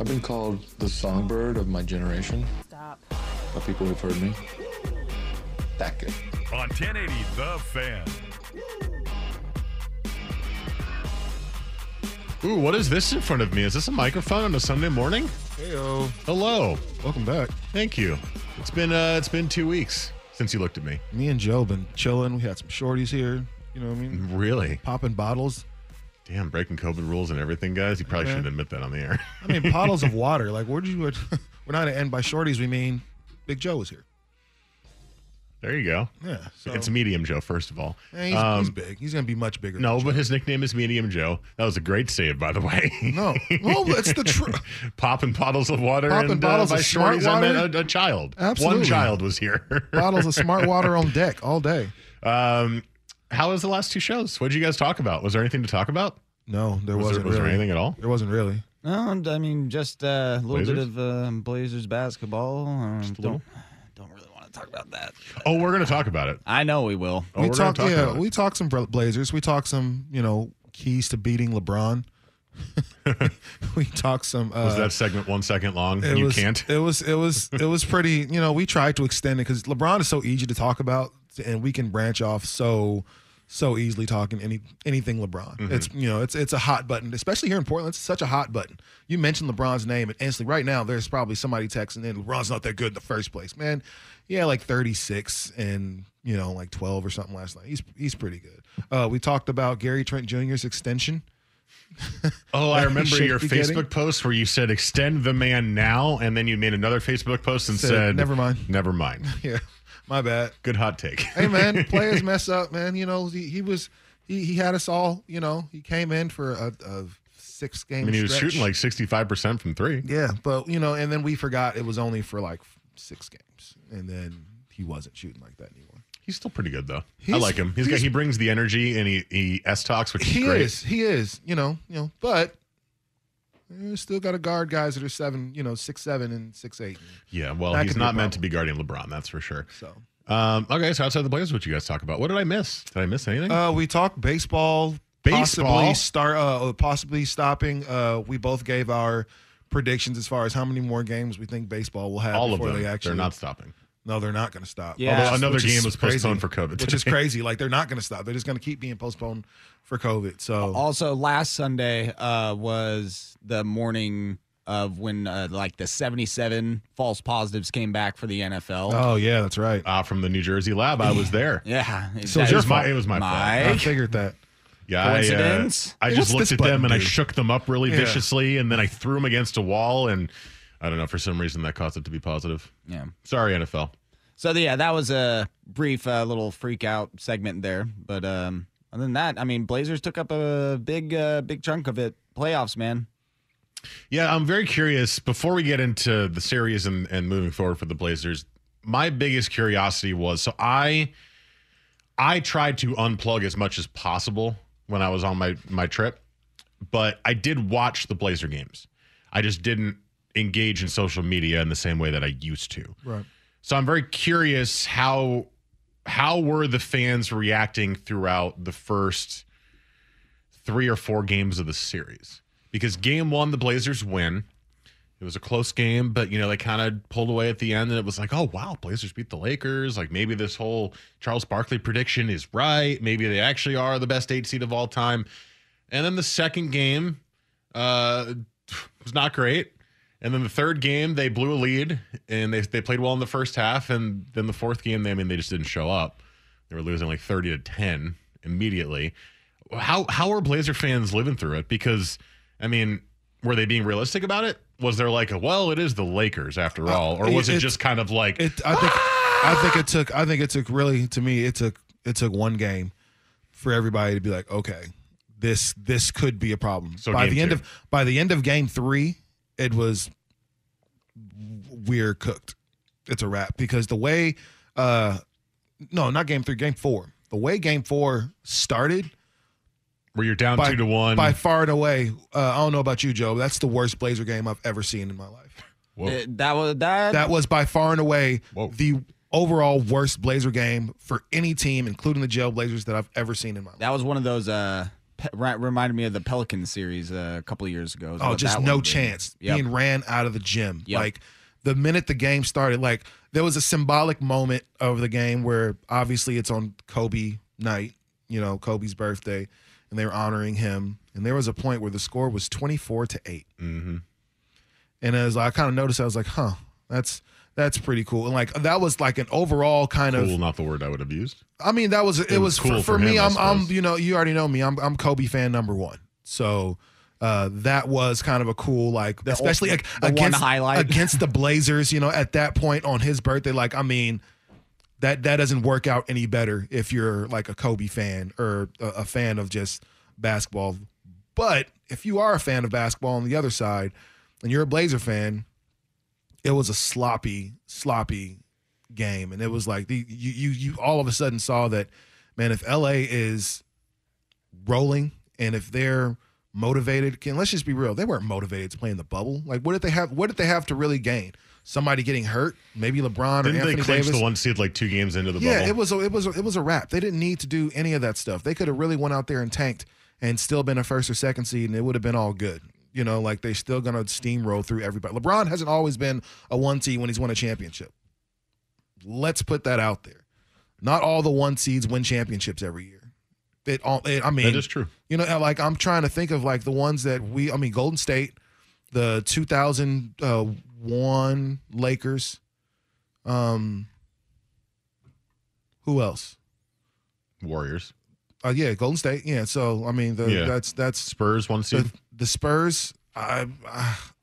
I've been called the songbird of my generation. Stop. By people who've heard me. That good. On 1080 The Fan. Ooh, what is this in front of me? Is this a microphone on a Sunday morning? Heyo. Hello. Welcome back. Thank you. It's been 2 weeks since you looked at me. Me and Joe been chilling. We had some shorties here. You know what I mean? Really? Popping bottles. Damn, breaking COVID rules and everything, guys. You probably shouldn't admit that on the air. I mean, bottles of water. Like, we're not to end by shorties. We mean Big Joe is here. There you go. Yeah. So. It's Medium Joe, first of all. Yeah, he's big. He's going to be much bigger. No, but Joe. His nickname is Medium Joe. That was a great save, by the way. No. Well, it's the truth. Popping bottles of water. Popping bottles of smart water. I meant a child. Absolutely. One child was here. Bottles of smart water on deck all day. How was the last two shows? What did you guys talk about? Was there anything to talk about? No, there wasn't really. Was there anything at all? There wasn't really. No, I mean, just a little Blazers? Bit of Blazers basketball. Just a little? Don't really want to talk about that. Oh, we're going to talk about it. I know we will. Oh, we talked some Blazers. We talked some, keys to beating LeBron. We talked some. Was that segment 1 second long? And you can't? It was pretty, we tried to extend it because LeBron is so easy to talk about. And we can branch off so easily talking anything LeBron. Mm-hmm. It's it's a hot button, especially here in Portland. It's such a hot button. You mentioned LeBron's name, and instantly right now there's probably somebody texting in, LeBron's not that good in the first place, man. Yeah, like 36 and 12 or something last night. He's pretty good. We talked about Gary Trent Jr.'s extension. Oh, I remember your Facebook post where you said extend the man now, and then you made another Facebook post and said never mind. Yeah. My bad. Good hot take. Hey, man, players mess up, man. He had us all, he came in for a six-game stretch. I mean, he was shooting like 65% from three. Yeah, but, and then we forgot it was only for like 6 games. And then he wasn't shooting like that anymore. He's still pretty good, though. I like him. He brings the energy, and he S-talks, which is great. He is, but... Still got to guard guys that are 6'7" and 6'8". Yeah, well, that he's not meant to be guarding LeBron, that's for sure. So, okay, so outside the Blazers, what you guys talk about? What did I miss? Did I miss anything? We talked baseball, possibly stopping. We both gave our predictions as far as how many more games we think baseball will have. All before of them. They actually. They're not stopping. No, they're not going to stop. Yeah. Although another game was postponed for COVID. Which is crazy. Like, they're not going to stop. They're just going to keep being postponed for COVID. So also, last Sunday was the morning of when like the 77 false positives came back for the NFL. Oh, yeah, that's right. From the New Jersey lab. I was there. Yeah. So it was my fault. I figured that. Yeah, I just looked at them and I shook them up really viciously, and then I threw them against a wall, and I don't know, for some reason that caused it to be positive. Yeah. Sorry, NFL. So, yeah, that was a brief little freak-out segment there. But other than that, I mean, Blazers took up a big chunk of it. Playoffs, man. Yeah, I'm very curious. Before we get into the series and moving forward for the Blazers, my biggest curiosity was, so I tried to unplug as much as possible when I was on my trip, but I did watch the Blazer games. I just didn't engage in social media in the same way that I used to. Right. So I'm very curious how were the fans reacting throughout the first 3 or 4 games of the series? Because game one, the Blazers win. It was a close game, but you know, they kind of pulled away at the end, and it was like, oh wow, Blazers beat the Lakers. Like maybe this whole Charles Barkley prediction is right. Maybe they actually are the best 8 seed of all time. And then the second game was not great. And then the third game, they blew a lead, and they played well in the first half. And then the fourth game, they just didn't show up. They were losing like 30-10 immediately. How are Blazer fans living through it? Because, I mean, were they being realistic about it? Was there like it is the Lakers after all, or was it just kind of like? I think it took one game for everybody to be like, okay, this could be a problem. So by the end of game 3. It was we're cooked. It's a wrap because the way not game 3, game 4. The way game 4 started where you're down 2-1. By far and away, I don't know about you, Joe, but that's the worst Blazer game I've ever seen in my life. That was by far and away the overall worst Blazer game for any team, including the Jailblazers, that I've ever seen in my life. That was one of those reminded me of the Pelicans series a couple of years ago. Oh, just no chance. Yep. Being ran out of the gym. Yep. Like the minute the game started, like there was a symbolic moment of the game where obviously it's on Kobe night, you know, Kobe's birthday, and they were honoring him. And there was a point where the score was 24-8. Mm-hmm. And as I kind of noticed, I was like, huh, that's pretty cool. And like that was like an overall kind of cool, not the word I would have used. I mean, that was it was cool for me. I'm you know, you already know me. I'm Kobe fan number 1. So that was kind of a cool, like, especially against the Blazers, you know, at that point on his birthday. Like, I mean, that doesn't work out any better if you're like a Kobe fan or a fan of just basketball. But if you are a fan of basketball on the other side and you're a Blazer fan, it was a sloppy game, and it was like you all of a sudden saw that, man, if LA is rolling and if they're motivated, let's just be real, they weren't motivated to play in the bubble. Like, what did they have to really gain? Somebody getting hurt, maybe LeBron or Anthony Davis. Didn't they clinch the 1 seed like 2 games into the bubble? Yeah, it was a wrap. They didn't need to do any of that stuff. They could have really went out there and tanked and still been a 1st or 2nd seed, and it would have been all good. You know, like they're still going to steamroll through everybody. LeBron hasn't always been a 1 seed when he's won a championship. Let's put that out there. Not all the 1 seeds win championships every year. That is true. You know, like I'm trying to think of like the ones that Golden State, the 2001 Lakers. Who else? Warriors. Yeah, Golden State. Yeah, so I mean, that's Spurs 1 seed. The Spurs, I'm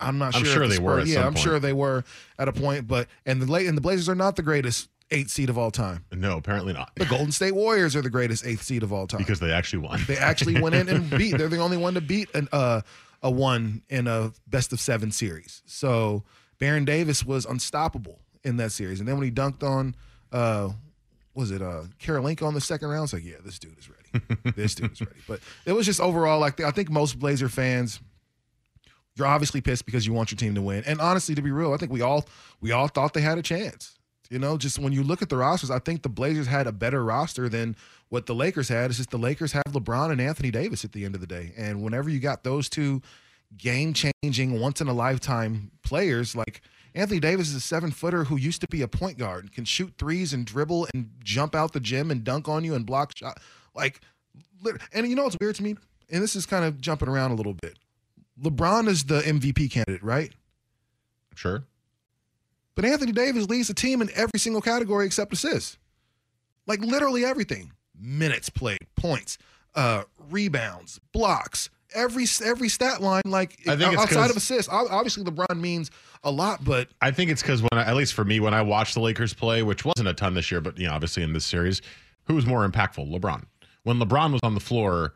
not sure. I'm sure they were. At some point. I'm sure they were at a point. But and the Blazers are not the greatest 8 seed of all time. No, apparently not. The Golden State Warriors are the greatest 8th seed of all time because they actually won. They actually went in and beat. They're the only one to beat a one in a best of 7 series. So Baron Davis was unstoppable in that series. And then when he dunked on, Karolinko on the second round? It's like, yeah, this dude is ready. But it was just overall, like, I think most Blazer fans, you're obviously pissed because you want your team to win. And honestly, to be real, I think we all thought they had a chance. You know, just when you look at the rosters, I think the Blazers had a better roster than what the Lakers had. It's just the Lakers have LeBron and Anthony Davis at the end of the day. And whenever you got those 2 game-changing, once-in-a-lifetime players, like Anthony Davis is a 7-footer who used to be a point guard, can shoot threes and dribble and jump out the gym and dunk on you and block shot. Like, and you know what's weird to me? And this is kind of jumping around a little bit. LeBron is the MVP candidate, right? Sure. But Anthony Davis leads the team in every single category except assists. Like literally everything. Minutes played, points, rebounds, blocks, every stat line, like outside of assists. Obviously, LeBron means a lot, but I think it's because at least for me, when I watched the Lakers play, which wasn't a ton this year, but you know, obviously in this series, who was more impactful? LeBron. When LeBron was on the floor,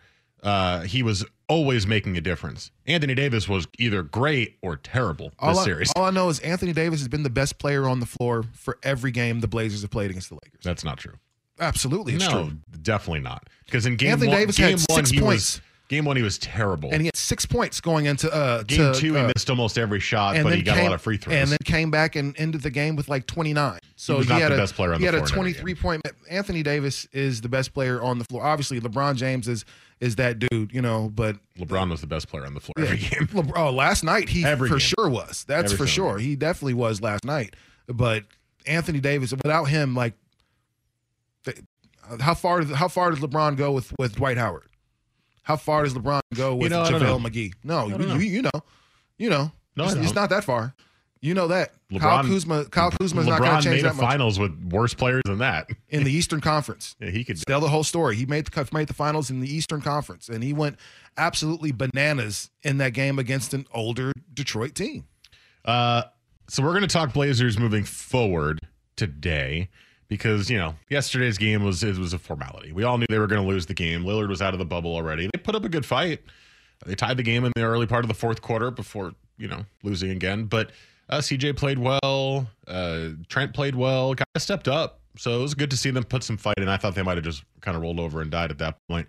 he was always making a difference. Anthony Davis was either great or terrible this series. All I know is Anthony Davis has been the best player on the floor for every game the Blazers have played against the Lakers. That's not true. Absolutely, it's true. Definitely not. Because in game one, he was terrible. And he had 6 points going into game two. He missed almost every shot, but he got a lot of free throws. And then came back and ended the game with like 29. So he had a 23-point. Anthony Davis is the best player on the floor. Obviously, LeBron James is that dude, you know. But LeBron was the best player on the floor every game. Last night he for sure was. That's for sure. He definitely was last night. But Anthony Davis, without him, like how far does LeBron go with Dwight Howard? How far does LeBron go with JaVale McGee? No, you know. No, it's not that far. You know that. Kyle Kuzma's not going to change that much. LeBron made the finals with worse players than that. In the Eastern Conference. Yeah, he could tell the whole story. He made the finals in the Eastern Conference, and he went absolutely bananas in that game against an older Detroit team. So we're going to talk Blazers moving forward today. Because, you know, yesterday's game was a formality. We all knew they were going to lose the game. Lillard was out of the bubble already. They put up a good fight. They tied the game in the early part of the fourth quarter before, you know, losing again. But CJ played well. Trent played well. Kind of stepped up. So it was good to see them put some fight in. I thought they might have just kind of rolled over and died at that point.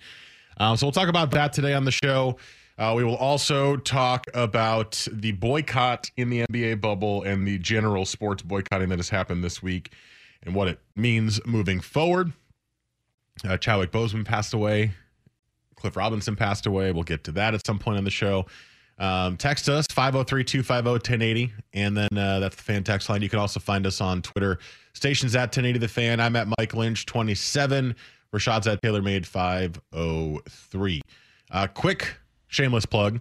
So we'll talk about that today on the show. We will also talk about the boycott in the NBA bubble and the general sports boycotting that has happened this week. And what it means moving forward. Chadwick Boseman passed away. Cliff Robinson passed away. We'll get to that at some point on the show. Text us 503-250-1080. And then that's the fan text line. You can also find us on Twitter. Stations at 1080 The Fan. I'm at Mike Lynch 27. Rashad's at TaylorMade 503. Quick shameless plug.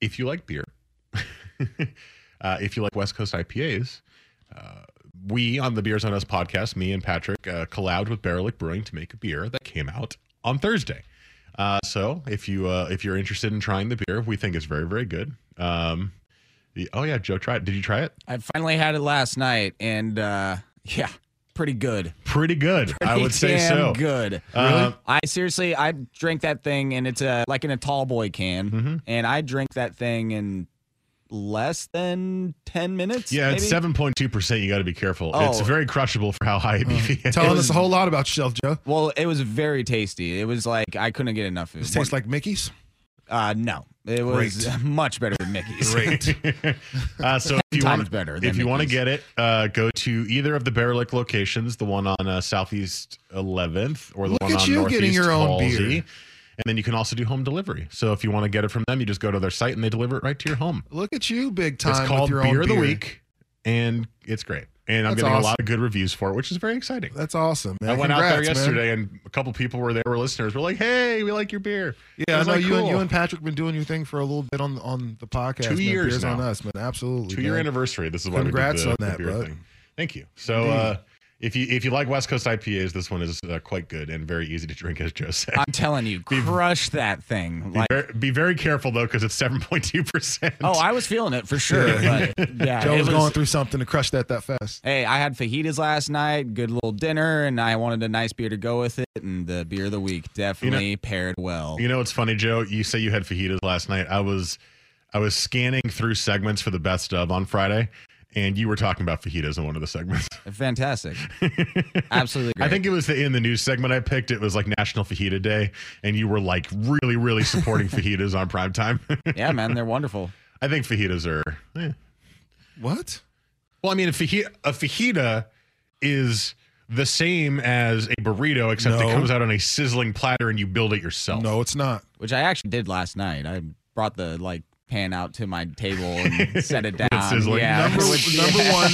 If you like beer, if you like West Coast IPAs, we on the Beers on Us podcast, me and Patrick, collabed with Barrellick Brewing to make a beer that came out on Thursday. So if you're interested in trying the beer, we think it's very, very good. Joe, try it. Did you try it? I finally had it last night, and yeah, pretty good. I would say so. Good. Really? I drank that thing, and it's like in a tall boy can, and I drank that thing and. Less than 10 minutes? Yeah, maybe? It's 7.2%. You got to be careful. Oh. It's very crushable for how high ABV is. Telling us a whole lot about yourself, Joe. Well, it was very tasty. It was like I couldn't get enough of it. Does it taste like Mickey's? No. It was much better than Mickey's. Great. So if you want to get it, go to either of the Barrellick locations, the one on Southeast 11th or the one on Northeast Halsey. Look at you getting your own beer. And then you can also do home delivery. So if you want to get it from them, you just go to their site and they deliver it right to your home. Look at you, big time. It's called Beer of the Week, and it's great. And I'm getting a lot of good reviews for it, which is very exciting. That's awesome, man. I went out there yesterday, and a couple people were there, were listeners. We're like, hey, we like your beer. Yeah, I know you and Patrick have been doing your thing for a little bit on the podcast. 2 years Beers on Us, man. Absolutely. 2 year anniversary. This is why we did the beer thing. Thank you. So, If you like West Coast IPAs, this one is quite good and very easy to drink, as Joe said. I'm telling you, crush that thing. Like, be very careful, though, because it's 7.2%. Oh, I was feeling it for sure. But, yeah, Joe was going through something to crush that fast. Hey, I had fajitas last night, good little dinner, and I wanted a nice beer to go with it, and the beer of the week definitely paired well. You know what's funny, Joe? You say you had fajitas last night. I was scanning through segments for the best of on Friday. And you were talking about fajitas in one of the segments. Fantastic. Absolutely great. I think it was in the news segment I picked. It was like National Fajita Day. And you were like really, really supporting fajitas on primetime. Yeah, man. They're wonderful. I think fajitas are... Eh. What? Well, I mean, a fajita is... the same as a burrito, except it comes out on a sizzling platter and you build it yourself. No, it's not. Which I actually did last night. I brought the pan out to my table and set it down. Yeah. Number one,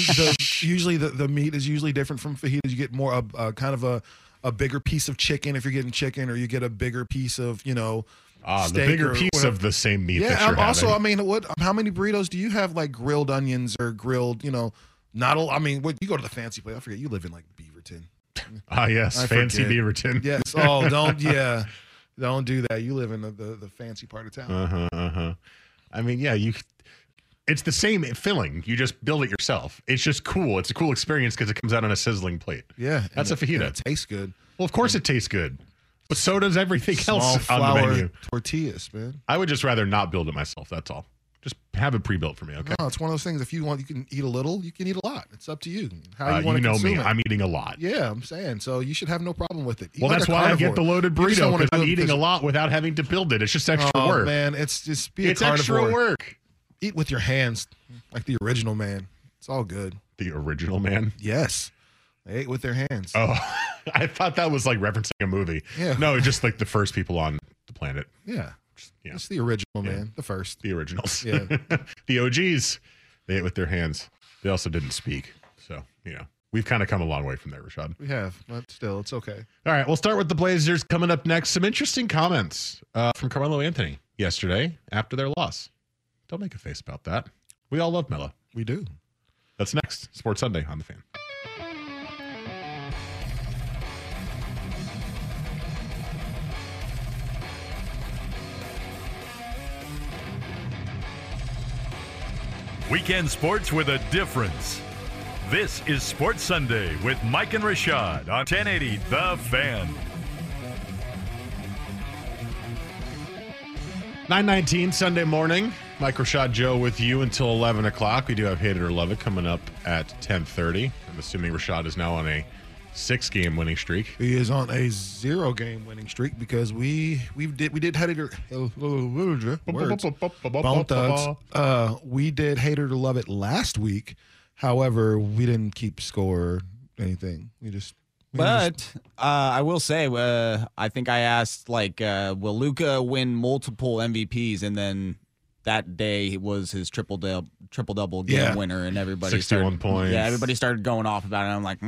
usually the meat is usually different from fajitas. You get more kind of a bigger piece of chicken if you're getting chicken, or you get a bigger piece of the bigger piece of the same meat. Yeah, that you're also having. I mean, what? How many burritos do you have? Like grilled onions or grilled, you know, not all. I mean, what, you go to the fancy place. I forget. You live in like Beaverton. Ah, yes, fancy Beaverton. Yes. Oh, don't. Yeah, don't do that. You live in the fancy part of town. I mean, yeah, you. It's the same filling. You just build it yourself. It's just cool. It's a cool experience because it comes out on a sizzling plate. Yeah, that's a fajita. It tastes good. Well, of course, it tastes good. But so does everything else flour, on the menu. Tortillas, man. I would just rather not build it myself. That's all. Just have it pre-built for me, okay? No, it's one of those things. If you want, you can eat a little. You can eat a lot. It's up to you. How you want to consume it. You know me. I'm eating a lot. Yeah, I'm saying. So you should have no problem with it. Eat well, like that's why carnivore. I get the loaded burrito because I'm eating a lot without having to build it. It's just extra work. Oh, man. It's just it's carnivore. Extra work. Eat with your hands like the original man. It's all good. The original man? Yes. They ate with their hands. Oh, I thought that was like referencing a movie. Yeah. No, just like the first people on the planet. Yeah. It's the original, man. The first. The originals. Yeah. The OGs, they ate with their hands. They also didn't speak. So, you know, we've kind of come a long way from there, Rashad. We have, but still, it's okay. All right, we'll start with the Blazers coming up next. Some interesting comments from Carmelo Anthony yesterday after their loss. Don't make a face about that. We all love Melo. We do. That's next. Sports Sunday on The Fan. Weekend sports with a difference. This is Sports Sunday with Mike and Rashad on 1080 The Fan. 9:19 Sunday morning. Mike, Rashad, Joe with you until 11 o'clock. We do have Hate It or Love It coming up at 10:30. I'm assuming Rashad is now on a 6-game winning streak. He is on a 0-game winning streak because we did Hate It or Love It last week. However, we didn't keep score or anything. I will say, I think I asked, will Luka win multiple MVPs? And then that day was his triple double game winner, and everybody 61 points. Yeah, everybody started going off about it. And I'm like,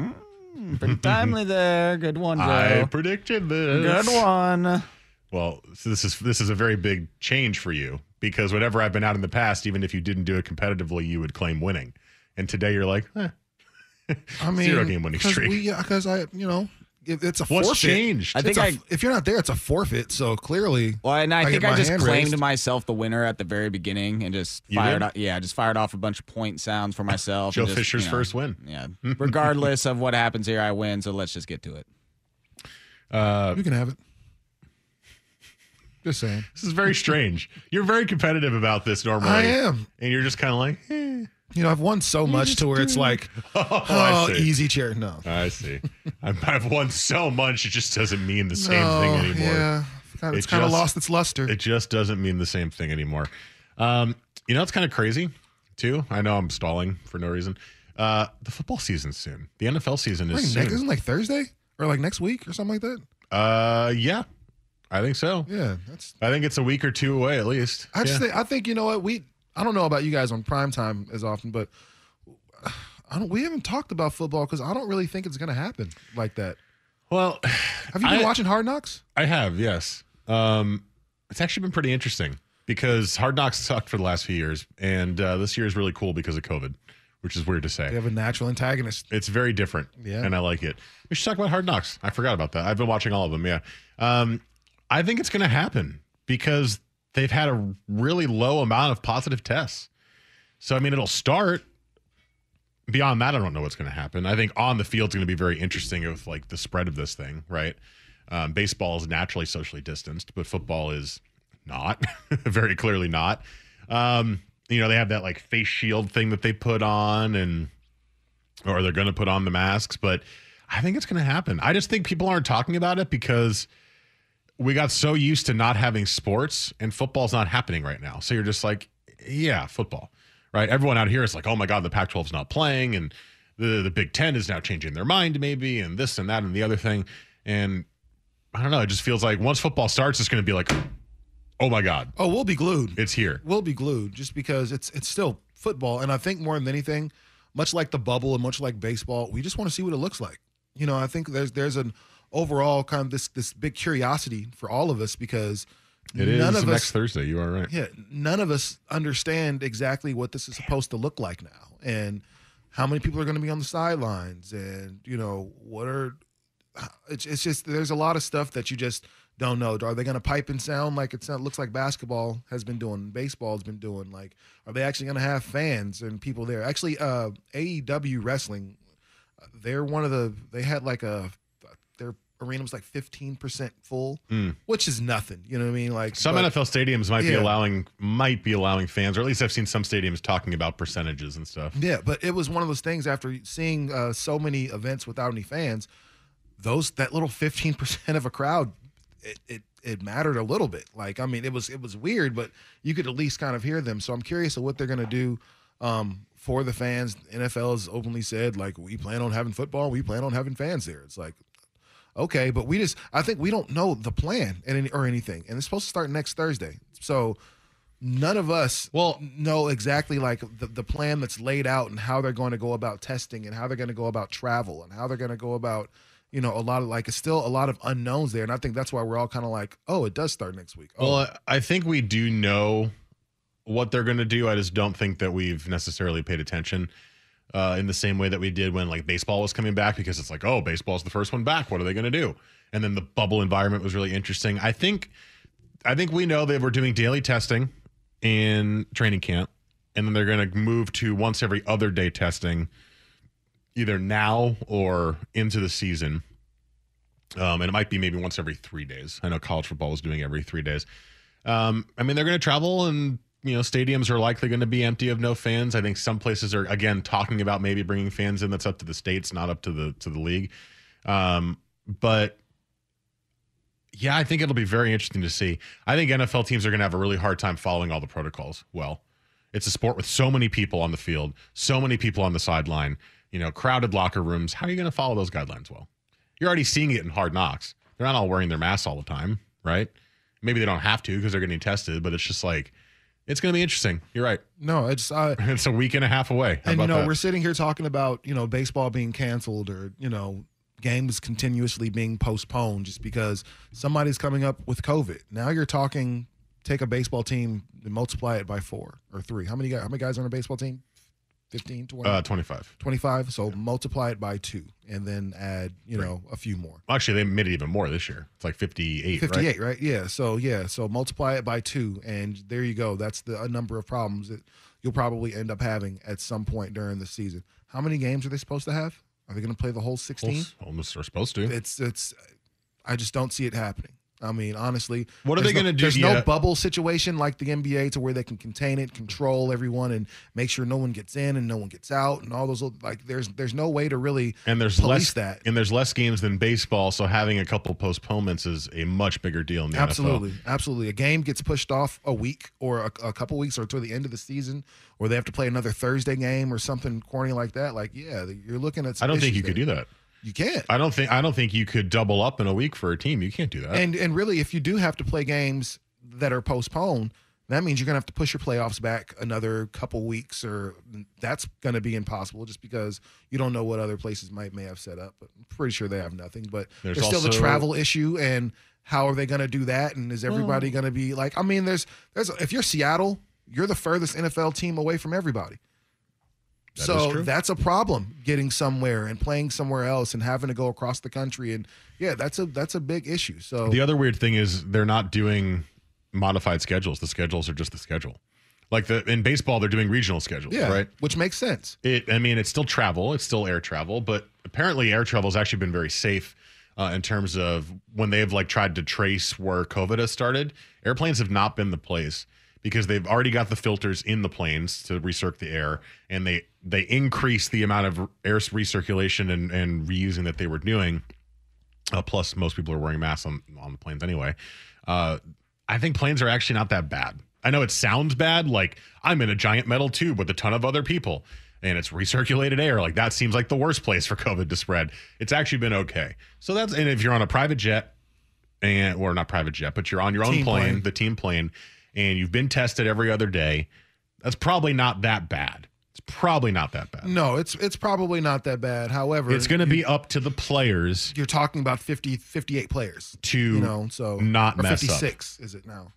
pretty timely there. Good one, Joe. I predicted this. Good one. Well, so this is a very big change for you because whenever I've been out in the past, even if you didn't do it competitively, you would claim winning. And today you're like, I mean, 0-game winning streak. Because it's a forfeit. What's changed? I think if you're not there, it's a forfeit. So clearly, well, and I think I just claimed myself the winner at the very beginning and just fired. Just fired off a bunch of point sounds for myself. Joe Fisher's first win. Yeah, regardless of what happens here, I win. So let's just get to it. You can have it. Just saying, this is very strange. You're very competitive about this normally. I am, and you're just kind of like, eh. You know, I've won so much to where it's like, easy chair. No. I see. I've won so much, it just doesn't mean the same thing anymore. Yeah. It's kind of lost its luster. It just doesn't mean the same thing anymore. It's kind of crazy, too. I know I'm stalling for no reason. The football season's soon. The NFL season is soon. Isn't like Thursday or like next week or something like that? Yeah. I think so. Yeah. I think it's a week or two away at least. I think, you know what, I don't know about you guys on primetime as often, but we haven't talked about football because I don't really think it's going to happen like that. Well, have you been watching Hard Knocks? I have, yes. It's actually been pretty interesting because Hard Knocks sucked for the last few years, and this year is really cool because of COVID, which is weird to say. They have a natural antagonist. It's very different, and I like it. We should talk about Hard Knocks. I forgot about that. I've been watching all of them, yeah. I think it's going to happen because – they've had a really low amount of positive tests. So, I mean, it'll start. Beyond that, I don't know what's going to happen. I think on the field's going to be very interesting of, like, the spread of this thing, right? Baseball is naturally socially distanced, but football is not. Very clearly not. They have that, like, face shield thing that they put on or they're going to put on the masks. But I think it's going to happen. I just think people aren't talking about it because – we got so used to not having sports, and football's not happening right now. So you're just like, yeah, football, right? Everyone out here is like, oh, my God, the Pac-12's not playing, and the Big Ten is now changing their mind maybe, and this and that and the other thing. And I don't know. It just feels like once football starts, it's going to be like, oh, my God. Oh, we'll be glued. It's here. We'll be glued just because it's still football. And I think more than anything, much like the bubble and much like baseball, we just want to see what it looks like. You know, I think there's an overall kind of this big curiosity for all of us because It is next Thursday. You are right. Yeah, none of us understand exactly what this is supposed to look like now, and how many people are going to be on the sidelines, and it's just there's a lot of stuff that you just don't know. Are they going to pipe and sound like it looks like basketball has been doing, baseball's been doing? Like, are they actually going to have fans and people there? Actually, AEW wrestling, they're one of the they had like a their arena was like 15% full, which is nothing. You know what I mean? Like some NFL stadiums might be allowing fans, or at least I've seen some stadiums talking about percentages and stuff. Yeah, but it was one of those things after seeing so many events without any fans. That little 15% of a crowd, it mattered a little bit. Like, I mean, it was weird, but you could at least kind of hear them. So I'm curious of what they're going to do for the fans. The NFL has openly said, like, we plan on having football. We plan on having fans there. It's like, okay, but I think we don't know the plan or anything. And it's supposed to start next Thursday. So none of us know exactly, like, the plan that's laid out and how they're going to go about testing and how they're going to go about travel and how they're going to go about – a lot of, like, it's still a lot of unknowns there. And I think that's why we're all kind of like, oh, it does start next week. Oh. Well, I think we do know what they're going to do. I just don't think that we've necessarily paid attention in the same way that we did when, like, baseball was coming back, because it's like, oh, baseball's the first one back. What are they going to do? And then the bubble environment was really interesting. I think we know that we're doing daily testing in training camp, and then they're going to move to once every other day testing either now or into the season. And it might be maybe once every 3 days. I know college football is doing every 3 days. I mean, they're going to travel, and, stadiums are likely going to be empty of no fans. I think some places are, again, talking about maybe bringing fans in. That's up to the states, not up to the league. But yeah, I think it'll be very interesting to see. I think NFL teams are going to have a really hard time following all the protocols. Well, it's a sport with so many people on the field, so many people on the sideline, crowded locker rooms. How are you going to follow those guidelines? Well, you're already seeing it in Hard Knocks. They're not all wearing their masks all the time, right? Maybe they don't have to because they're getting tested, but it's just like, it's going to be interesting. You're right. No, it's a week and a half away. How and, that? We're sitting here talking about, baseball being canceled or, games continuously being postponed just because somebody's coming up with COVID. Now you're talking, take a baseball team and multiply it by 4 or 3. How many guys are on a baseball team? 15, 20? 25. 25, so yeah. Multiply it by 2 and then add, a few more. Actually, they made it even more this year. It's like 58, right? 58, right? Yeah, so multiply it by 2, and there you go. That's a number of problems that you'll probably end up having at some point during the season. How many games are they supposed to have? Are they going to play the whole 16? Almost are supposed to. It's. I just don't see it happening. I mean, honestly, what are they going to do? There's no bubble situation like the NBA to where they can contain it, control everyone, and make sure no one gets in and no one gets out, and all those. Like, there's no way to really police that. And there's less games than baseball, so having a couple postponements is a much bigger deal in the NFL. Absolutely. A game gets pushed off a week or a couple weeks or to the end of the season, or they have to play another Thursday game or something corny like that. Like, yeah, you're looking at. I don't think you could do that. You can't. I don't think you could double up in a week for a team. You can't do that. And really, if you do have to play games that are postponed, that means you're going to have to push your playoffs back another couple weeks, or that's going to be impossible just because you don't know what other places may have set up. But I'm pretty sure they have nothing. But there's still the travel issue, and how are they going to do that? And is everybody going to be like? I mean, there's if you're Seattle, you're the furthest NFL team away from everybody. So that's a problem, getting somewhere and playing somewhere else and having to go across the country. And, yeah, that's a big issue. So the other weird thing is they're not doing modified schedules. The schedules are just the schedule. Like in baseball, they're doing regional schedules, right? Which makes sense. It's still travel. It's still air travel. But apparently air travel has actually been very safe in terms of when they've, like, tried to trace where COVID has started. Airplanes have not been the place, because they've already got the filters in the planes to recirc the air, and they increase the amount of air recirculation and reusing that they were doing. Plus, most people are wearing masks on the planes anyway. I think planes are actually not that bad. I know it sounds bad, like I'm in a giant metal tube with a ton of other people, and it's recirculated air. Like, that seems like the worst place for COVID to spread. It's actually been okay. So and if you're on a private jet, or not private jet, but you're on your own plane, the team plane, and you've been tested every other day, that's probably not that bad. It's probably not that bad. No, it's probably not that bad. However, it's going to be up to the players. You're talking about 58 players to not mess 56, up. 56 is it now?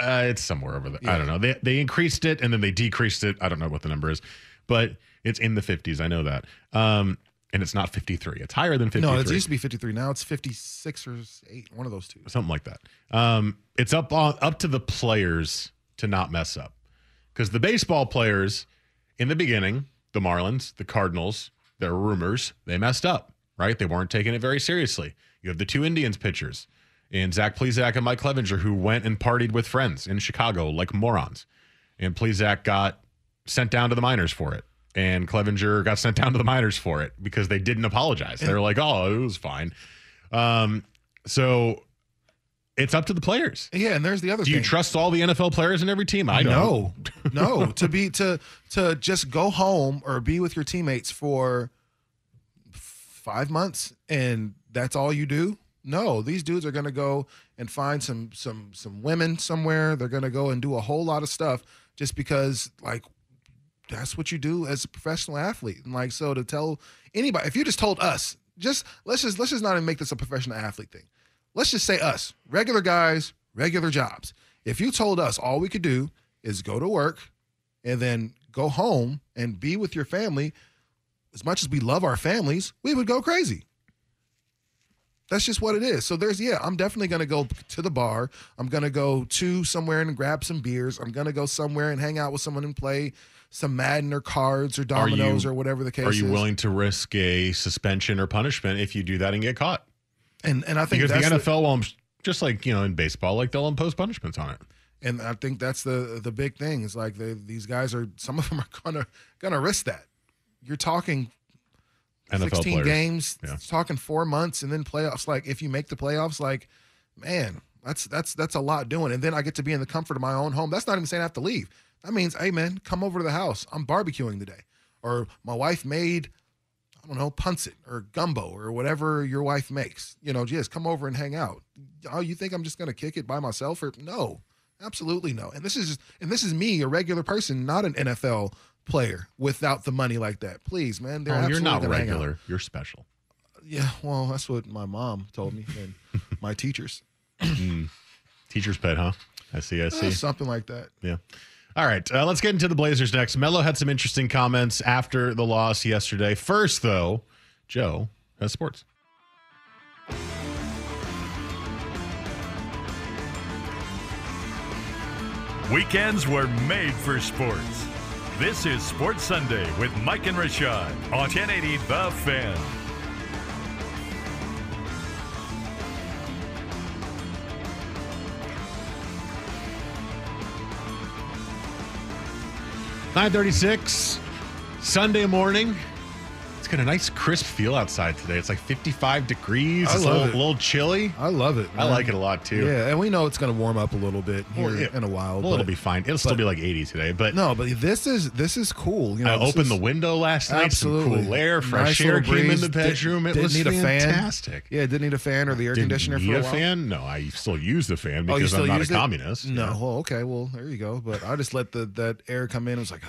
It's somewhere over there. Yeah. I don't know. They increased it and then they decreased it. I don't know what the number is, but it's in the 50s. I know that. And it's not 53. It's higher than 53. No, it used to be 53. Now it's 56 or 8, one of those two. Something like that. It's up to the players to not mess up. Because the baseball players, in the beginning, the Marlins, the Cardinals, there were rumors, they messed up, right? They weren't taking it very seriously. You have the two Indians pitchers, and Zach Plesac and Mike Clevenger, who went and partied with friends in Chicago like morons. And Plesac got sent down to the minors for it. And Clevenger got sent down to the minors for it because they didn't apologize. They were like, oh, it was fine. So it's up to the players. Yeah, and there's the other thing. Do you trust all the NFL players in every team? I don't. No. To just go home or be with your teammates for 5 months and that's all you do? No, these dudes are going to go and find some women somewhere. They're going to go and do a whole lot of stuff just because, like, that's what you do as a professional athlete. And like, so to tell anybody, if you just told us, let's just not even make this a professional athlete thing. Let's just say us, regular guys, regular jobs. If you told us all we could do is go to work and then go home and be with your family, as much as we love our families, we would go crazy. That's just what it is. So I'm definitely going to go to the bar. I'm going to go to somewhere and grab some beers. I'm going to go somewhere and hang out with someone and play some Madden or cards or dominoes or whatever the case is. Are you willing to risk a suspension or punishment if you do that and get caught? And I think because the NFL will, just like, in baseball, like they'll impose punishments on it. And I think that's the big thing. It's like these guys are, some of them are going to risk that. You're talking NFL 16 players. Games, yeah. Talking 4 months, and then playoffs. Like, if you make the playoffs, like, man, that's a lot doing. And then I get to be in the comfort of my own home. That's not even saying I have to leave. That means, hey, man, come over to the house. I'm barbecuing today. Or my wife made, I don't know, pancit or gumbo or whatever your wife makes. Just come over and hang out. Oh, you think I'm just going to kick it by myself? Or no, absolutely no. And this is me, a regular person, not an NFL player without the money like that. Please, man. You're not regular. You're special. Yeah, well, that's what my mom told me and my teachers. Teacher's pet, huh? I see. Something like that. Yeah. All right, let's get into the Blazers next. Melo had some interesting comments after the loss yesterday. First, though, Joe has sports. Weekends were made for sports. This is Sports Sunday with Mike and Rashad on 1080 The Fan. .36 Sunday morning. It's got a nice crisp feel outside today. It's like 55 degrees. It's a little chilly. I love it, man. I like it a lot too. Yeah, and we know it's going to warm up a little bit here in a while. Well, it'll be fine. It'll still be like 80 today. But this is cool. I opened the window last night. Absolutely. Some cool air, fresh air came in the bedroom. It was fantastic. Yeah, it didn't need a fan or the air conditioner for a while. Didn't need a fan? No, I still use the fan because I'm not a communist. No, well, okay, well, there you go. But I just let that air come in. And was like,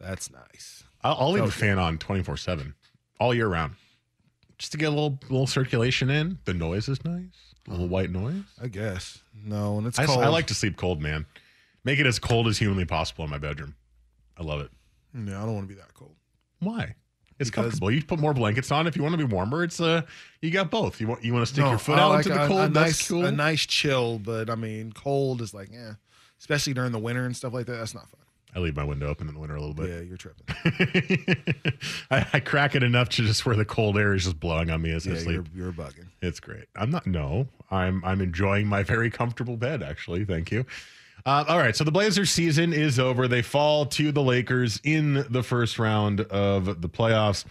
that's nice. I'll leave the fan on 24/7 all year round just to get a little circulation in. The noise is nice. A little white noise. I guess. No, and it's cold. I like to sleep cold, man. Make it as cold as humanly possible in my bedroom. I love it. No, I don't want to be that cold. Why? It's comfortable. You put more blankets on if you want to be warmer. It's you got both. You want to stick your foot out into the cold. That's cool. A nice chill, but I mean, cold is like, yeah, especially during the winter and stuff like that. That's not fun. I leave my window open in the winter a little bit. Yeah, you're tripping. I crack it enough to just where the cold air is just blowing on me as I sleep. You're bugging. It's great. I'm not. No, I'm enjoying my very comfortable bed, actually. Thank you. All right. So the Blazers season is over. They fall to the Lakers in the first round of the playoffs.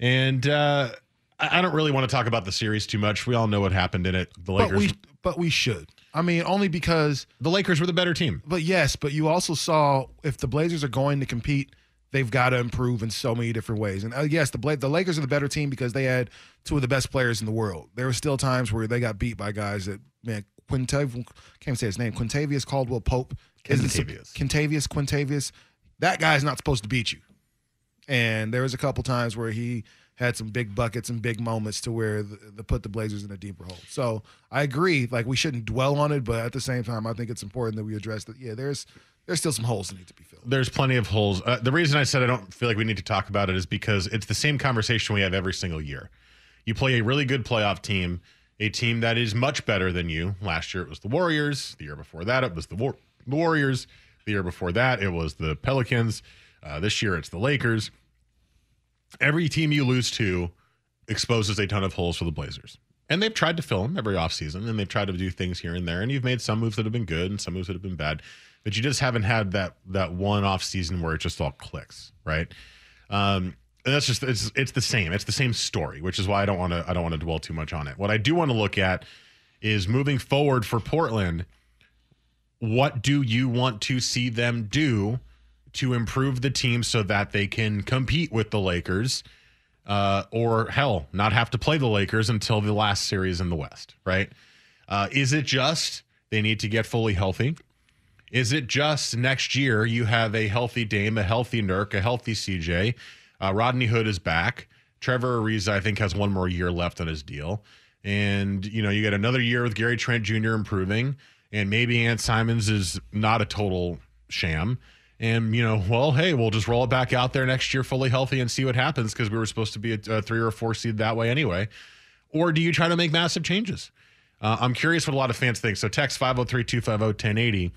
And I don't really want to talk about the series too much. We all know what happened in it. The Lakers. But we should. I mean, only because the Lakers were the better team. But yes, but you also saw if the Blazers are going to compete, they've got to improve in so many different ways. And yes, the Lakers are the better team because they had two of the best players in the world. There were still times where they got beat by guys that, man, Quintavious Caldwell Pope. Quintavious. That guy's not supposed to beat you. And there was a couple times where he had some big buckets and big moments to where the put the Blazers in a deeper hole. So I agree, like, we shouldn't dwell on it, but at the same time, I think it's important that we address that. Yeah, there's still some holes that need to be filled. There's plenty of holes. The reason I said I don't feel like we need to talk about it is because it's the same conversation we have every single year. You play a really good playoff team, a team that is much better than you. Last year it was the Warriors. The year before that it was the Warriors. The year before that it was the Pelicans. This year it's the Lakers. Every team you lose to exposes a ton of holes for the Blazers. And they've tried to fill them every offseason, and they've tried to do things here and there. And you've made some moves that have been good and some moves that have been bad. But you just haven't had that one offseason where it just all clicks, right? And that's just it's the same. It's the same story, which is why I don't want to dwell too much on it. What I do want to look at is moving forward for Portland. What do you want to see them do to improve the team so that they can compete with the Lakers, or hell, not have to play the Lakers until the last series in the West, right? Is it just they need to get fully healthy? Is it just next year you have a healthy Dame, a healthy Nurk, a healthy CJ? Rodney Hood is back. Trevor Ariza, I think, has one more year left on his deal. And, you know, you got another year with Gary Trent Jr. improving. And maybe Ant Simons is not a total sham. And, you know, well, hey, we'll just roll it back out there next year fully healthy and see what happens, because we were supposed to be a 3 or 4 seed that way anyway. Or do you try to make massive changes? I'm curious what a lot of fans think. So text 503-250-1080,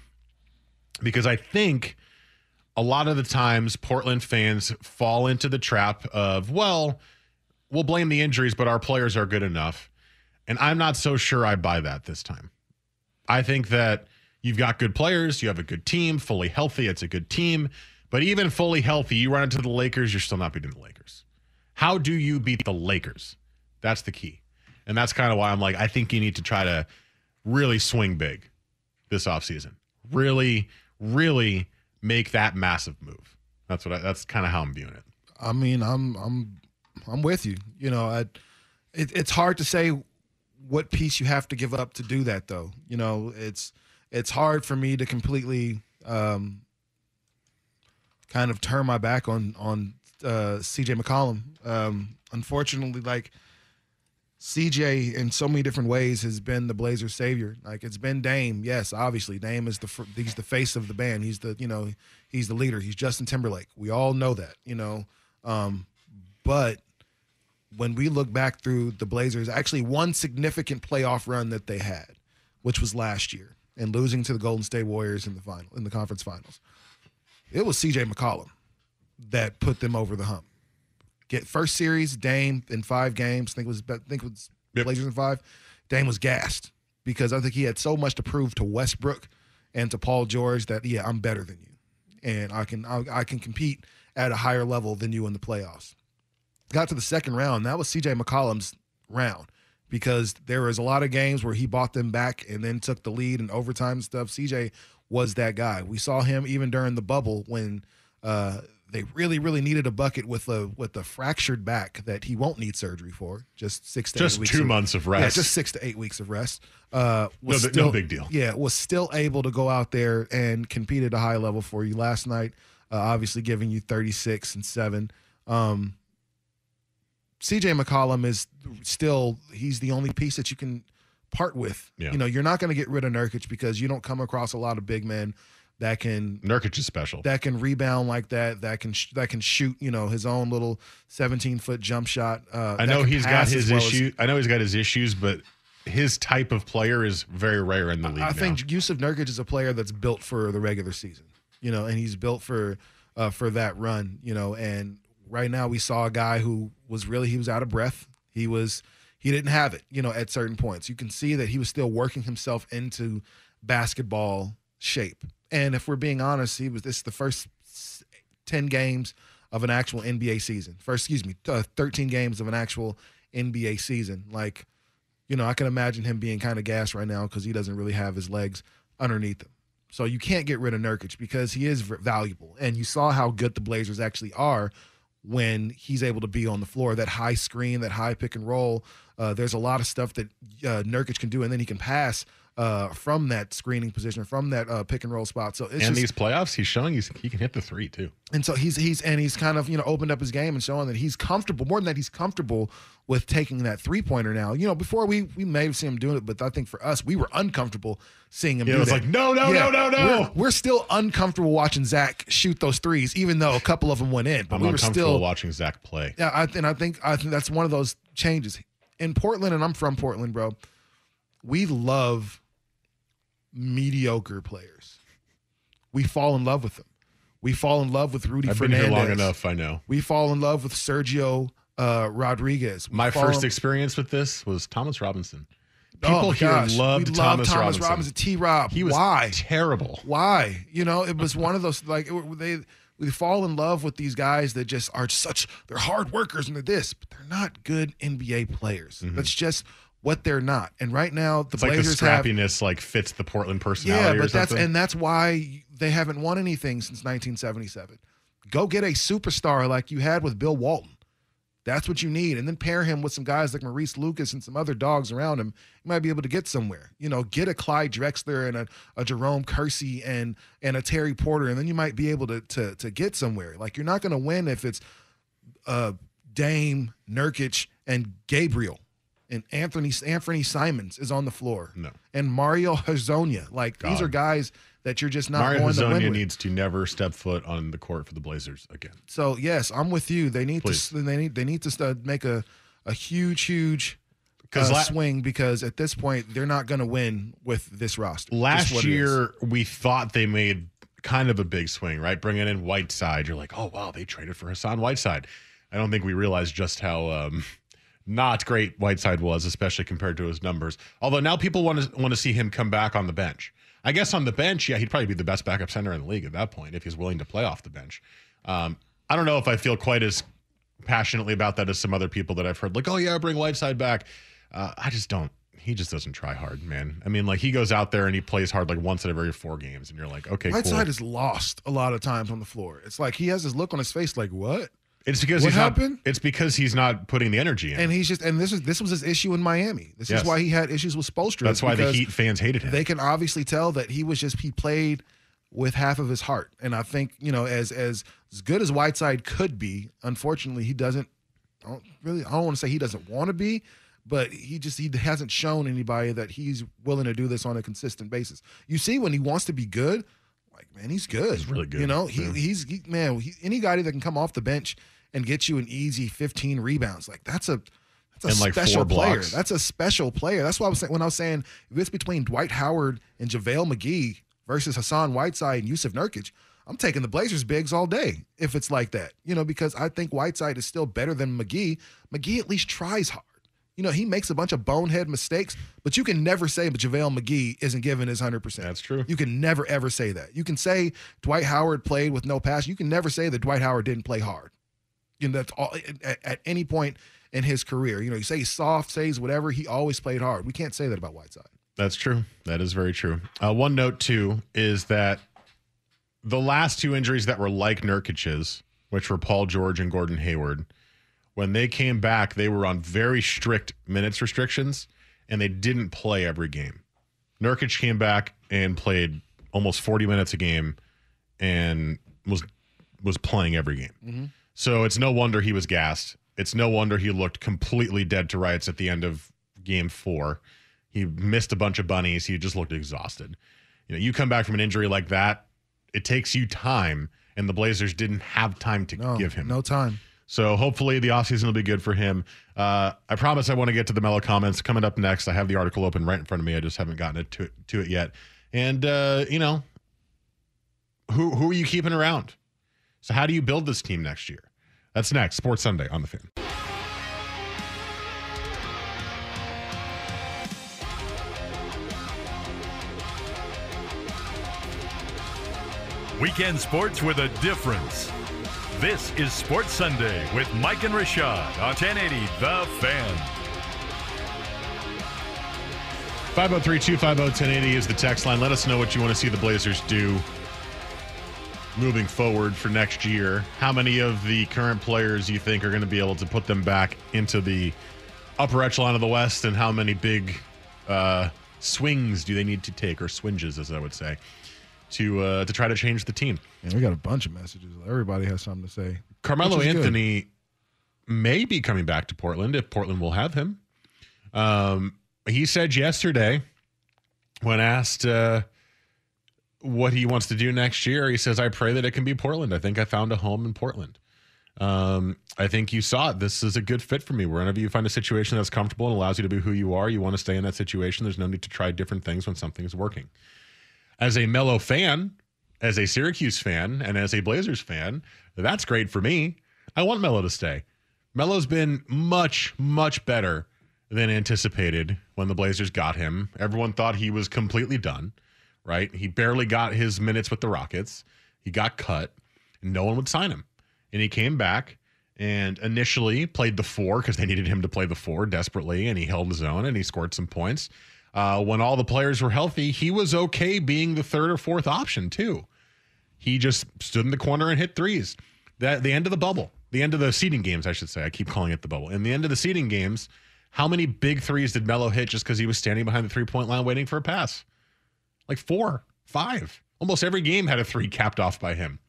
because I think a lot of the times Portland fans fall into the trap of, well, we'll blame the injuries, but our players are good enough. And I'm not so sure I buy that this time. I think that you've got good players. You have a good team, fully healthy. It's a good team. But even fully healthy, you run into the Lakers, you're still not beating the Lakers. How do you beat the Lakers? That's the key. And that's kind of why I'm like, I think you need to try to really swing big this offseason. Really, really make that massive move. That's kind of how I'm viewing it. I mean, I'm with you. You know, it's hard to say what piece you have to give up to do that, though. You know, it's hard for me to completely kind of turn my back on CJ McCollum. Unfortunately, like, CJ in so many different ways has been the Blazers' savior. Like, it's been Dame, yes, obviously. Dame is he's the face of the band. He's the, you know, he's the leader. He's Justin Timberlake. We all know that, you know. But when we look back through the Blazers, actually one significant playoff run that they had, which was last year, and losing to the Golden State Warriors in the conference finals, it was CJ McCollum that put them over the hump. Get first series, Dame in 5 games. I think it was Blazers in 5. Dame was gassed because I think he had so much to prove to Westbrook and to Paul George that, yeah, I'm better than you, and I can compete at a higher level than you in the playoffs. Got to the second round. That was CJ McCollum's round, because there was a lot of games where he bought them back and then took the lead in overtime and stuff. CJ was that guy. We saw him even during the bubble when they really, really needed a bucket with a fractured back that he won't need surgery for. Just 6 to 8 weeks. Just 2 months of rest. Yeah, just 6 to 8 weeks of rest. No big deal. Yeah, was still able to go out there and compete at a high level for you last night, obviously giving you 36 and 7. CJ McCollum is still, he's the only piece that you can part with. Yeah. You know, you're not going to get rid of Nurkic because you don't come across a lot of big men that can, Nurkic is special, that can rebound like that, that can shoot, you know, his own little 17-foot jump shot. I know he's got his issues. I know he's got his issues, but his type of player is very rare in the league. I think Yusuf Nurkic is a player that's built for the regular season, you know, and he's built for that run, you know. And right now we saw a guy who was really, he was out of breath. He didn't have it, you know, at certain points. You can see that he was still working himself into basketball shape. And if we're being honest, this is the first 10 games of an actual NBA season. 13 games of an actual NBA season. Like, you know, I can imagine him being kind of gassed right now because he doesn't really have his legs underneath him. So you can't get rid of Nurkic because he is valuable. And you saw how good the Blazers actually are when he's able to be on the floor. That high screen, that high pick and roll, there's a lot of stuff that Nurkic can do, and then he can pass from that screening position, from that pick and roll spot. So it's and just, these playoffs, he's showing he can hit the three too. And so he's kind of, you know, opened up his game and showing that he's comfortable. More than that, he's comfortable with taking that three pointer now. You know, before we may have seen him doing it, but I think for us, we were uncomfortable seeing him. Yeah, do it was that. Like no. We're still uncomfortable watching Zach shoot those threes, even though a couple of them went in. But I'm uncomfortable still watching Zach play. Yeah, I think that's one of those changes in Portland, and I'm from Portland, bro. We love mediocre players. We fall in love with them. We fall in love with Rudy Fernandez. I've been here long enough, I know. We fall in love with Sergio Rodriguez. My first experience with this was Thomas Robinson. People here loved Thomas Robinson. T-Rob. He was terrible. Why? You know, it was one of those, like, we fall in love with these guys that just are such, they're hard workers and they're this, but they're not good NBA players. Mm-hmm. That's just what they're not. And right now the Blazers like the scrappiness fits the Portland personality. Yeah, but that's why they haven't won anything since 1977. Go get a superstar like you had with Bill Walton. That's what you need. And then pair him with some guys like Maurice Lucas and some other dogs around him. You might be able to get somewhere. You know, get a Clyde Drexler and a Jerome Kersey and a Terry Porter, and then you might be able to get somewhere. Like, you're not going to win if it's Dame, Nurkic, and Gabriel. And Anthony Simons is on the floor. No. And Mario Hezonja. These are guys that you're just not going to win with. Mario Hezonja needs to never step foot on the court for the Blazers again. So, yes, I'm with you. They need to make a huge swing, because at this point they're not going to win with this roster. Last year we thought they made kind of a big swing, right? Bringing in Whiteside. You're like, oh, wow, they traded for Hassan Whiteside. I don't think we realized just how not great Whiteside was, especially compared to his numbers. Although now people want to see him come back on the bench. I guess on the bench, yeah, he'd probably be the best backup center in the league at that point if he's willing to play off the bench. I don't know if I feel quite as passionately about that as some other people that I've heard. Like, oh yeah, bring Whiteside back. I just don't. He just doesn't try hard, man. I mean, he goes out there and he plays hard once in every 4 games, and you're like, okay, Whiteside cool. Whiteside is lost a lot of times on the floor. It's like he has this look on his face, like what? It's because it's because he's not putting the energy in. And he's just this was his issue in Miami. This is why he had issues with Spoelstra. That's why the Heat fans hated him. They can obviously tell that he played with half of his heart. And I think, you know, as good as Whiteside could be, unfortunately I don't want to say he doesn't want to be, but he hasn't shown anybody that he's willing to do this on a consistent basis. You see, when he wants to be good, man, he's good. He's really good. You know, any guy that can come off the bench and get you an easy 15 rebounds. That's a special player. That's a special player. That's why I was saying, when I was saying if it's between Dwight Howard and JaVale McGee versus Hassan Whiteside and Yusuf Nurkic, I'm taking the Blazers bigs all day if it's like that. You know, because I think Whiteside is still better than McGee. McGee at least tries hard. You know, he makes a bunch of bonehead mistakes, but you can never say JaVale McGee isn't giving his 100%. That's true. You can never, ever say that. You can say Dwight Howard played with no passion. You can never say that Dwight Howard didn't play hard. You know, that's all at any point in his career. You know, you say he's soft, say he's whatever. He always played hard. We can't say that about Whiteside. That's true. That is very true. One note, too, is that the last 2 injuries that were like Nurkic's, which were Paul George and Gordon Hayward, when they came back, they were on very strict minutes restrictions, and they didn't play every game. Nurkic came back and played almost 40 minutes a game and was playing every game. Mm-hmm. So it's no wonder he was gassed. It's no wonder he looked completely dead to rights at the end of game 4. He missed a bunch of bunnies. He just looked exhausted. You know, you come back from an injury like that, it takes you time, and the Blazers didn't have time to give him. No time. So hopefully the offseason will be good for him. I promise I want to get to the mellow comments coming up next. I have the article open right in front of me. I just haven't gotten to it yet. And, you know, who are you keeping around? So how do you build this team next year? That's next. Sports Sunday on The Fan. Weekend sports with a difference. This is Sports Sunday with Mike and Rashad on 1080 The Fan. 503-250-1080 is the text line. Let us know what you want to see the Blazers do moving forward for next year. How many of the current players you think are going to be able to put them back into the upper echelon of the West, and how many big swings do they need to take, or swinges, as I would say, to try to change the team? And we got a bunch of messages. Everybody has something to say. Carmelo Anthony may be coming back to Portland if Portland will have him. He said yesterday, when asked what he wants to do next year, he says, I pray that it can be Portland. I think I found a home in Portland. I think you saw it. This is a good fit for me. Whenever you find a situation that's comfortable and allows you to be who you are, you want to stay in that situation. There's no need to try different things when something is working. As a Melo fan, as a Syracuse fan, and as a Blazers fan, that's great for me. I want Melo to stay. Melo's been much, much better than anticipated when the Blazers got him. Everyone thought he was completely done, right? He barely got his minutes with the Rockets. He got cut, and no one would sign him. And he came back and initially played the four because they needed him to play the four desperately, and he held his own, and he scored some points. When all the players were healthy, he was okay being the third or fourth option too. He just stood in the corner and hit threes. The end of the bubble, the end of the seeding games, I should say. I keep calling it the bubble. In the end of the seeding games, how many big threes did Melo hit just because he was standing behind the three-point line waiting for a pass? Like 4, 5. Almost every game had a three capped off by him.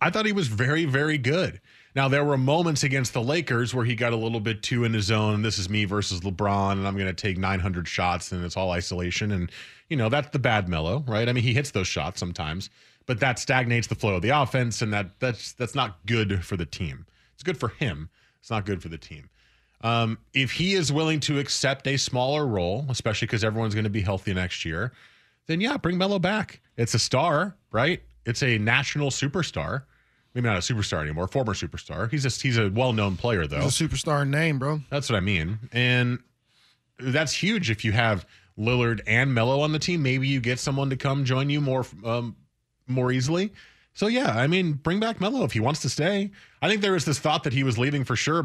I thought he was very, very good. Now, there were moments against the Lakers where he got a little bit too in his own. This is me versus LeBron, and I'm going to take 900 shots, and it's all isolation. And, you know, that's the bad Melo, right? I mean, he hits those shots sometimes, but that stagnates the flow of the offense, and that's not good for the team. It's good for him. It's not good for the team. If he is willing to accept a smaller role, especially because everyone's going to be healthy next year, then, yeah, bring Melo back. It's a star, right? It's a national superstar. Maybe not a superstar anymore, former superstar. He's a well-known player, though. He's a superstar name, bro. That's what I mean. And that's huge if you have Lillard and Melo on the team. Maybe you get someone to come join you more easily. So, yeah, I mean, bring back Melo if he wants to stay. I think there was this thought that he was leaving for sure,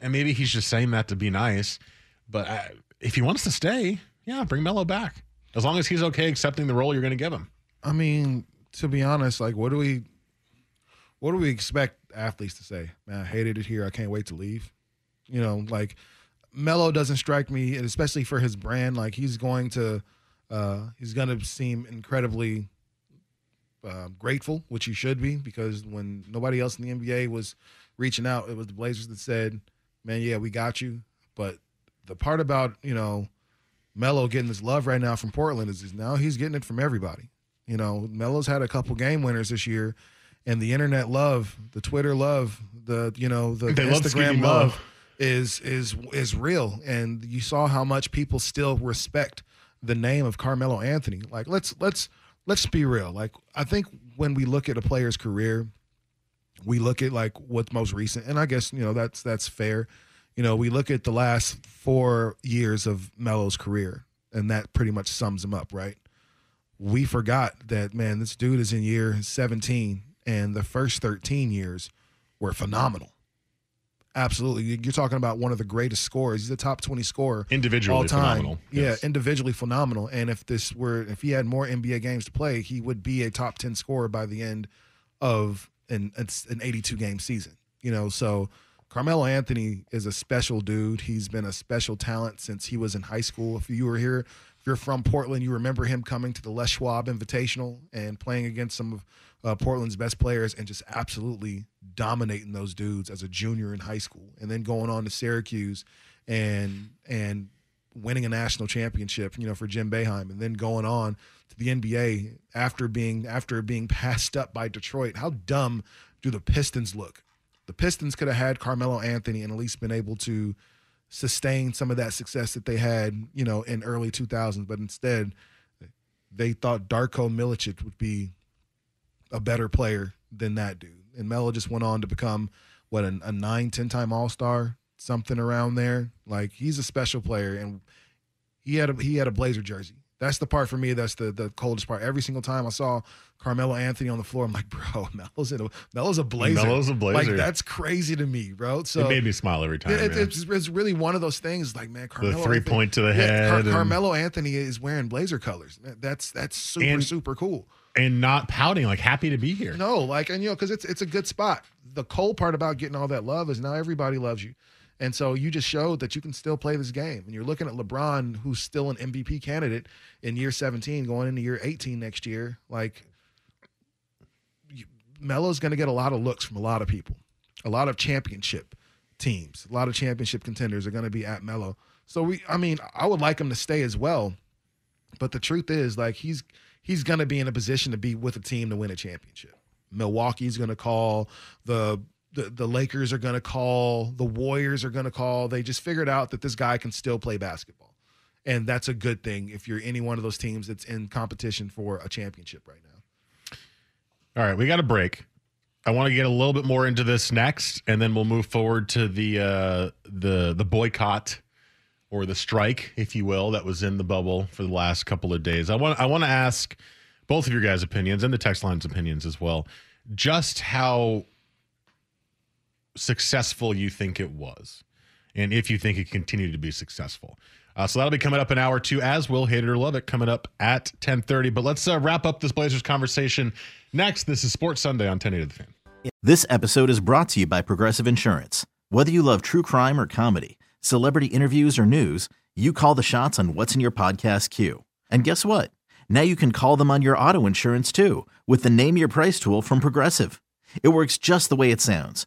and maybe he's just saying that to be nice. But if he wants to stay, yeah, bring Melo back. As long as he's okay accepting the role you're going to give him. I mean, to be honest, like, what do we expect athletes to say? Man, I hated it here. I can't wait to leave. You know, like, Melo doesn't strike me, and especially for his brand, like, he's going to seem incredibly grateful, which he should be, because when nobody else in the NBA was reaching out, it was the Blazers that said, man, yeah, we got you. But the part about, you know, Melo getting this love right now from Portland is now he's getting it from everybody. You know, Melo's had a couple game winners this year, and the internet love, the Twitter love, the Instagram love is real. And you saw how much people still respect the name of Carmelo Anthony. Like, let's be real. Like, I think when we look at a player's career, we look at like what's most recent, and I guess, you know, that's fair. You know, we look at the last 4 years of Melo's career, and that pretty much sums him up, right? We forgot that, man, this dude is in year 17, and the first 13 years were phenomenal. Absolutely. You're talking about one of the greatest scorers. He's a top 20 scorer individually all time. Phenomenal. Yes. Yeah, individually phenomenal. And if he had more NBA games to play, he would be a top 10 scorer by the end of an 82-game season. You know, so Carmelo Anthony is a special dude. He's been a special talent since he was in high school. If you were here, if you're from Portland, you remember him coming to the Les Schwab Invitational and playing against some of Portland's best players and just absolutely dominating those dudes as a junior in high school, and then going on to Syracuse and winning a national championship, you know, for Jim Boeheim, and then going on to the NBA after being passed up by Detroit. How dumb do the Pistons look? The Pistons could have had Carmelo Anthony and at least been able to sustain some of that success that they had, you know, in early 2000s, but instead they thought Darko Milicic would be a better player than that dude. And Melo just went on to become, what, a 9-10-time All-Star, something around there. Like, he's a special player, and he had a Blazer jersey. That's the part for me that's the coldest part. Every single time I saw Carmelo Anthony on the floor, I'm like, bro, Melo's a Blazer. Melo's a Blazer. Like, that's crazy to me, bro. So it made me smile every time. It's really one of those things, like, man, Carmelo the three-point to the head. Carmelo Anthony is wearing Blazer colors. That's super, super cool. And not pouting, like, happy to be here. No, like, and, you know, because it's a good spot. The cold part about getting all that love is now everybody loves you. And so you just showed that you can still play this game. And you're looking at LeBron, who's still an MVP candidate in year 17, going into year 18 next year. Like, Melo's going to get a lot of looks from a lot of people. A lot of championship teams, a lot of championship contenders are going to be at Melo. So I would like him to stay as well. But the truth is, like, he's going to be in a position to be with a team to win a championship. Milwaukee's going to call, the Lakers are going to call, the Warriors are going to call. They just figured out that this guy can still play basketball. And that's a good thing if you're any one of those teams that's in competition for a championship right now. All right, we got a break. I want to get a little bit more into this next, and then we'll move forward to the boycott or the strike, if you will, that was in the bubble for the last couple of days. I want to ask both of your guys' opinions and the text line's opinions as well, just how successful you think it was, and if you think it continued to be successful. So that'll be coming up in hour two, as will Hate It or Love It, coming up at 10:30. But let's wrap up this Blazers conversation next. This is Sports Sunday on 1080 The Fan. This episode is brought to you by Progressive Insurance. Whether you love true crime or comedy, celebrity interviews or news, you call the shots on what's in your podcast queue. And guess what? Now you can call them on your auto insurance, too, with the Name Your Price tool from Progressive. It works just the way it sounds.